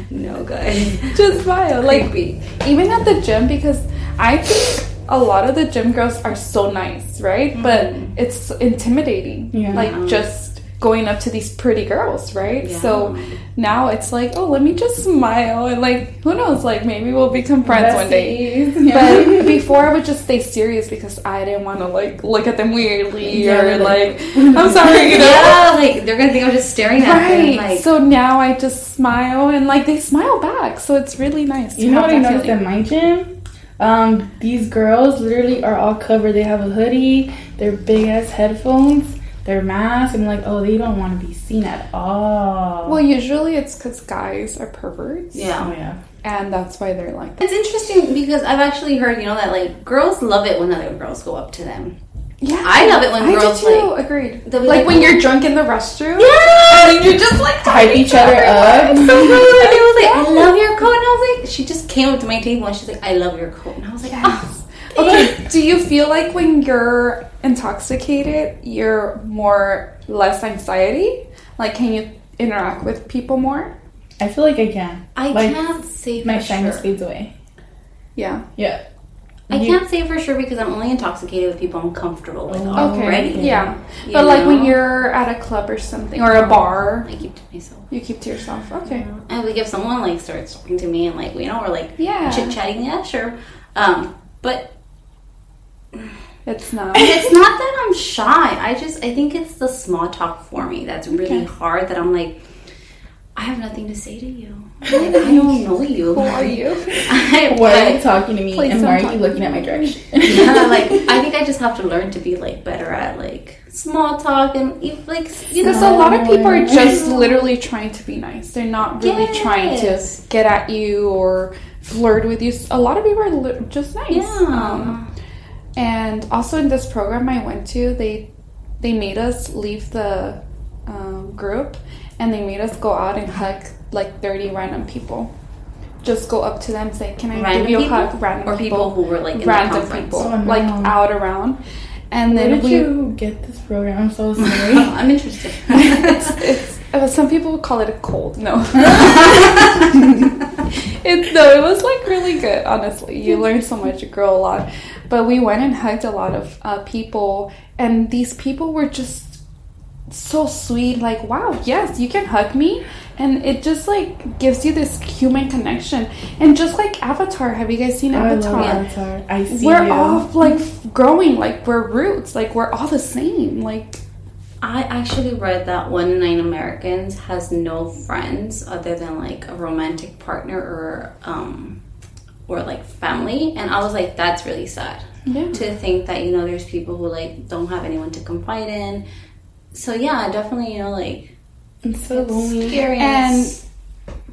No, guys. Just smile. Like, even at the gym, because I think... a lot of the gym girls are so nice, right? Mm-hmm. But it's intimidating. Yeah. Like, just going up to these pretty girls, right? Yeah. So now it's like, oh, let me just smile. And, like, who knows? Like, maybe we'll become friends one day. Yeah. But before, I would just stay serious because I didn't want to, like, look at them weirdly or, like, I'm sorry, you know? Yeah, like, they're going to think I'm just staring at them. Right. Like... So now I just smile and, like, they smile back. So it's really nice. You know what I noticed at my gym? These girls literally are all covered. They have a hoodie, their big ass headphones, their mask, and like, oh, they don't want to be seen at all. Well, usually it's because guys are perverts. Yeah. Oh, yeah. And that's why they're like that. It's interesting because I've actually heard, you know, that like girls love it when other girls go up to them. Yeah, I love it when girls like... Agreed. Like when you're drunk in the restroom. Yeah! And then you're just like... Hype each other up. And so good. And it was like, I love your coat. And I was like... She just came up to my table and she's like, I love your coat. And I was like, yes. Oh. Okay, do you feel like when you're intoxicated, you're less anxiety? Like, can you interact with people more? I feel like I can. I can't say for sure. My shyness fades away. Yeah. Yeah. I can't say for sure because I'm only intoxicated with people I'm comfortable with already. Okay. Yeah. But like when you're at a club or something or a bar. I keep to myself. You keep to yourself. Okay. You know? And like if someone like starts talking to me and like, you know, we're like chit-chatting, yeah, sure. But it's not. It's not that I'm shy. I think it's the small talk for me that's really hard that I'm like, I have nothing to say to you. I don't know you. Who are you? Why are you talking to me? And why are you looking at my direction? Yeah, like I think I just have to learn to be like better at like small talk and like you know. Because a lot of people are just literally trying to be nice. They're not really trying to get at you or flirt with you. A lot of people are just nice. Yeah. And also in this program I went to, they made us leave the group. And they made us go out and hug, like, 30 random people. Just go up to them and say, can I give you a hug? Random people. Or people who were, like, in random the conference. People, like, out around. And then Where did you get this program? I'm so sorry. I'm interested. Some people would call it a cold. No. It was, like, really good, honestly. You learn so much. You grow a lot. But we went and hugged a lot of people. And these people were just so sweet, like, wow, yes, you can hug me, and it just like gives you this human connection. And just like Avatar, have you guys seen Avatar? I love Avatar. I see we're all like growing, like we're roots, like we're all the same. Like I actually read that 1 in 9 Americans has no friends other than like a romantic partner or like family, and I was like, that's really sad. Yeah. To think that, you know, there's people who like don't have anyone to confide in. So, yeah, definitely, you know, like, it's so lonely. And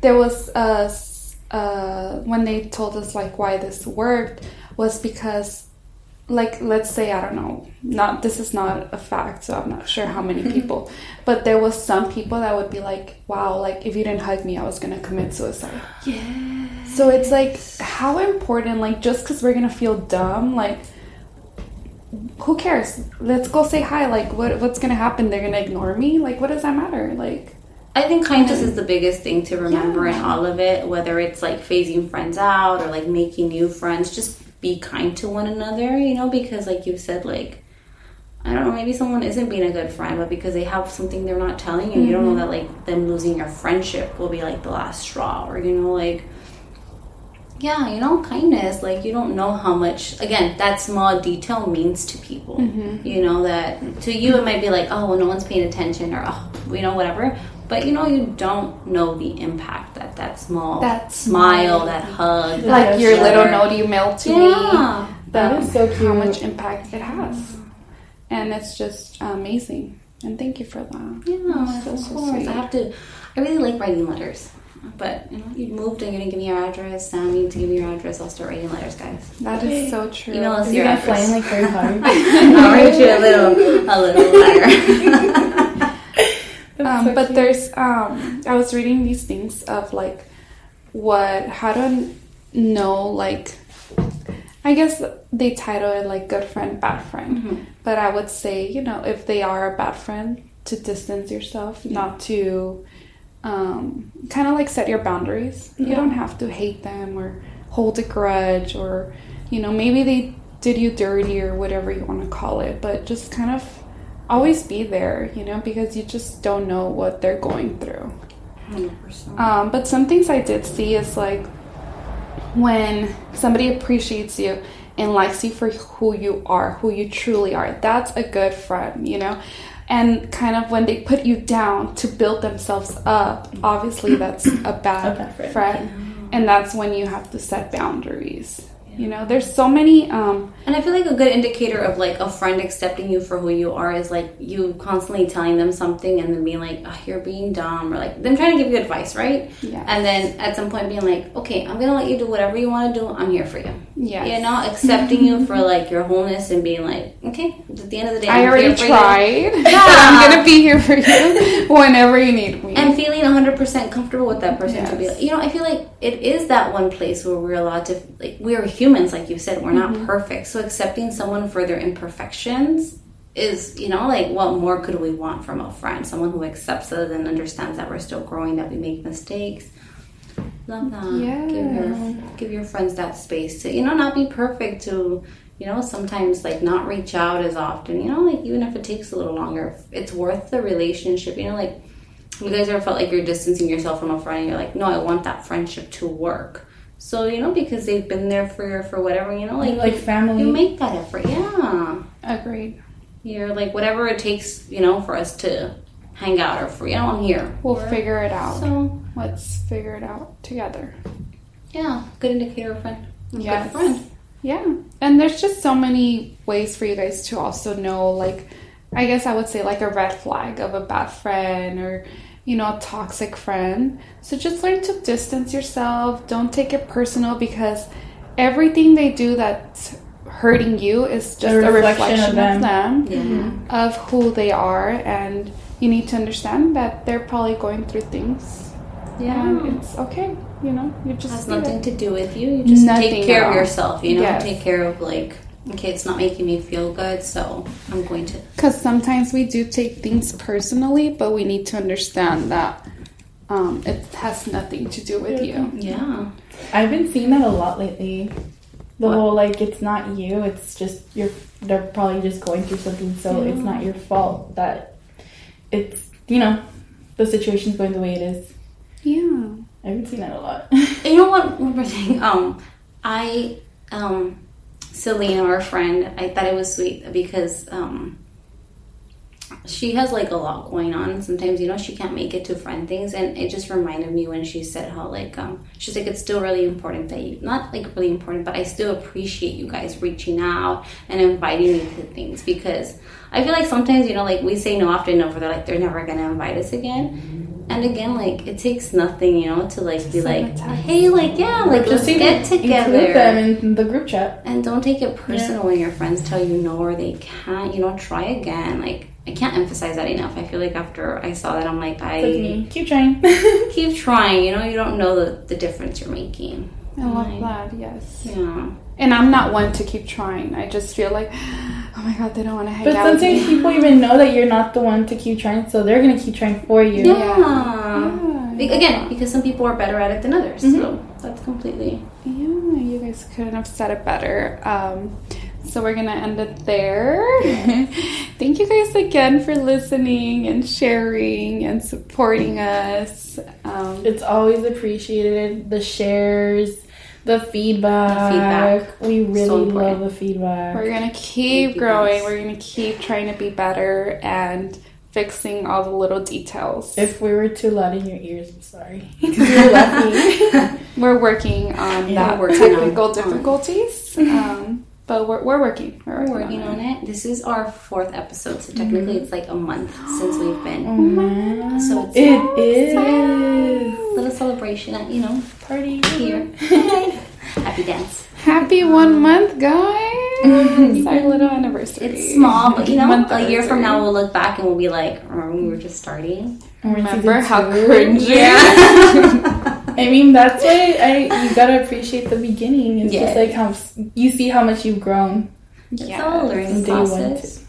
there was, when they told us, like, why this worked was because, like, let's say, I don't know, this is not a fact, so I'm not sure how many people, but there was some people that would be like, wow, like, if you didn't hug me, I was going to commit suicide. Yeah. So it's, like, how important, like, just because we're going to feel dumb, like, who cares? Let's go say hi. Like, what's gonna happen? They're gonna ignore me? Like, what does that matter? Like, I think kindness is the biggest thing to remember in all of it, whether it's like phasing friends out or like making new friends. Just be kind to one another, you know, because like you said, like, I don't know, maybe someone isn't being a good friend, but because they have something they're not telling you, you don't know that like them losing your friendship will be like the last straw, or, you know, like, yeah, you know, kindness, like, you don't know how much, again, that small detail means to people, you know, that to you it might be like, oh, well, no one's paying attention, or, oh, you know, whatever, but, you know, you don't know the impact that that smile, that hug. Like, your little note you mailed to me. That is so cute. How much impact it has. And it's just amazing. And thank you for that. Yeah, so sweet. I really like writing letters. But, you know, you moved and you didn't give me your address. Sam, you need to give me your address. I'll start writing letters, guys. That is so true. You know, I'll see your address. You're going to fly in, like, very hard. I'll write you a little letter. So but there's, I was reading these things of, like, how to know, like, I guess they title it, like, good friend, bad friend. Mm-hmm. But I would say, you know, if they are a bad friend, to distance yourself, not to... kind of like set your boundaries. You don't have to hate them or hold a grudge, or, you know, maybe they did you dirty or whatever you want to call it, but just kind of always be there, you know, because you just don't know what they're going through. 100%. But some things I did see is like when somebody appreciates you and likes you for who you truly are, that's a good friend, you know. And kind of when they put you down to build themselves up, obviously that's a bad friend. Yeah. And that's when you have to set boundaries. Yeah. You know, there's so many... and I feel like a good indicator of, like, a friend accepting you for who you are is, like, you constantly telling them something and then being like, oh, you're being dumb. Or, like, them trying to give you advice, right? Yes. And then at some point being like, okay, I'm going to let you do whatever you want to do. I'm here for you. Yeah. You know, accepting you for, like, your wholeness and being like, okay, at the end of the day, I already tried. Yeah. I'm going to be here for you whenever you need me. And feeling 100% comfortable with that person to be like, you know, I feel like it is that one place where we're allowed to, like, we are humans, like you said, we're not perfect. So accepting someone for their imperfections is, you know, like, what more could we want from a friend? Someone who accepts us and understands that we're still growing, that we make mistakes. Love that. Yeah. Give your friends that space to, you know, not be perfect, to, you know, sometimes, like, not reach out as often. You know, like, even if it takes a little longer, it's worth the relationship. You know, like, you guys ever felt like you're distancing yourself from a friend and you're like, no, I want that friendship to work. So, you know, because they've been there for whatever, you know, like family. You make that effort. Yeah. Agreed. You're like, whatever it takes, you know, for us to hang out, or for, you know, I'm here. We'll figure it out. So let's figure it out together. Yeah. Good indicator, friend. Yeah. Good friend. Yeah. And there's just so many ways for you guys to also know, like, I guess I would say, like, a red flag of a bad friend, or, you know, a toxic friend. So just learn to distance yourself. Don't take it personal, because everything they do that's hurting you is just a reflection of them. Yeah. Of who they are, and you need to understand that they're probably going through things. Yeah. And it's okay, you know. You just has nothing to do with you. You just take care of yourself, you know. Yes. Take care of, like, okay, it's not making me feel good, so I'm going to... Because sometimes we do take things personally, but we need to understand that it has nothing to do with you. Yeah. I've been seeing that a lot lately. The whole, like, it's not you, it's just they're probably just going through something, so it's not your fault that it's, you know, the situation's going the way it is. Yeah. I've been seeing that a lot. You know what? One more thing. Selena, our friend, I thought it was sweet because she has, like, a lot going on. Sometimes, you know, she can't make it to friend things, and it just reminded me when she said how, like, she's like, it's still really important that you, not, like, really important, but I still appreciate you guys reaching out and inviting me to things, because I feel like sometimes, you know, like, we say no often enough, where they're like, they're never going to invite us again. And again, like, it takes nothing, you know, to, like, be like, hey, like, yeah, like, let's get together. Include them in the group chat. And don't take it personal when your friends tell you no, or they can't, you know, try again. Like, I can't emphasize that enough. I feel like after I saw that, I'm like, keep trying. Keep trying. You know, you don't know the difference you're making. I love that, yes. Yeah. And I'm not one to keep trying. I just feel like, oh my God, they don't want to hang out. But sometimes people even know that you're not the one to keep trying, so they're going to keep trying for you. Yeah. Again, because some people are better at it than others. Mm-hmm. So that's completely... Yeah, you guys couldn't have said it better. So we're going to end it there. Thank you guys again for listening and sharing and supporting us. It's always appreciated. The shares, the feedback. We really love the feedback. We're going to keep growing. We're going to keep trying to be better and fixing all the little details. If we were too loud in your ears, I'm sorry. You're lucky. We're working on that technical difficulties. But we're working on it. This is our 4th episode, so technically it's like a month since we've been. So it is a little celebration, you know, party here. Happy dance. Happy 1 month, guys. It's our little anniversary. It's small, but you know, a year from now we'll look back and we'll be like, remember we were just starting? Remember how cringy? Yeah. I mean, that's why you gotta appreciate the beginning. It's just like how you see how much you've grown. It's all a learning process.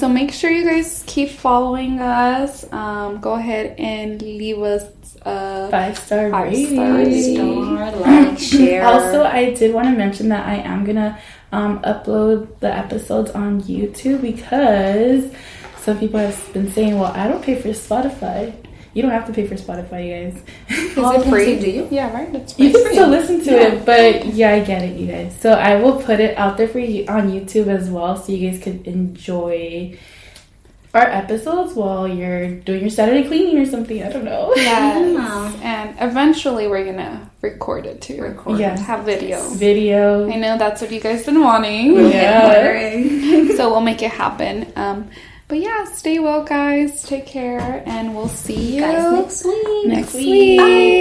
So make sure you guys keep following us. Go ahead and leave us a 5-star rating. Like, share. Also, I did want to mention that I am gonna upload the episodes on YouTube, because some people have been saying, "Well, I don't pay for Spotify." You don't have to pay for Spotify, you guys. Is it free? Do you? Yeah, right? It's free. You can still listen to it, but I get it, you guys. So I will put it out there for you on YouTube as well, so you guys could enjoy our episodes while you're doing your Saturday cleaning or something. I don't know. Yes. And eventually we're going to record it too. Have video. I know that's what you guys been wanting. Yeah. So we'll make it happen. But yeah, stay well, guys. Take care, and we'll see you guys next week. Bye.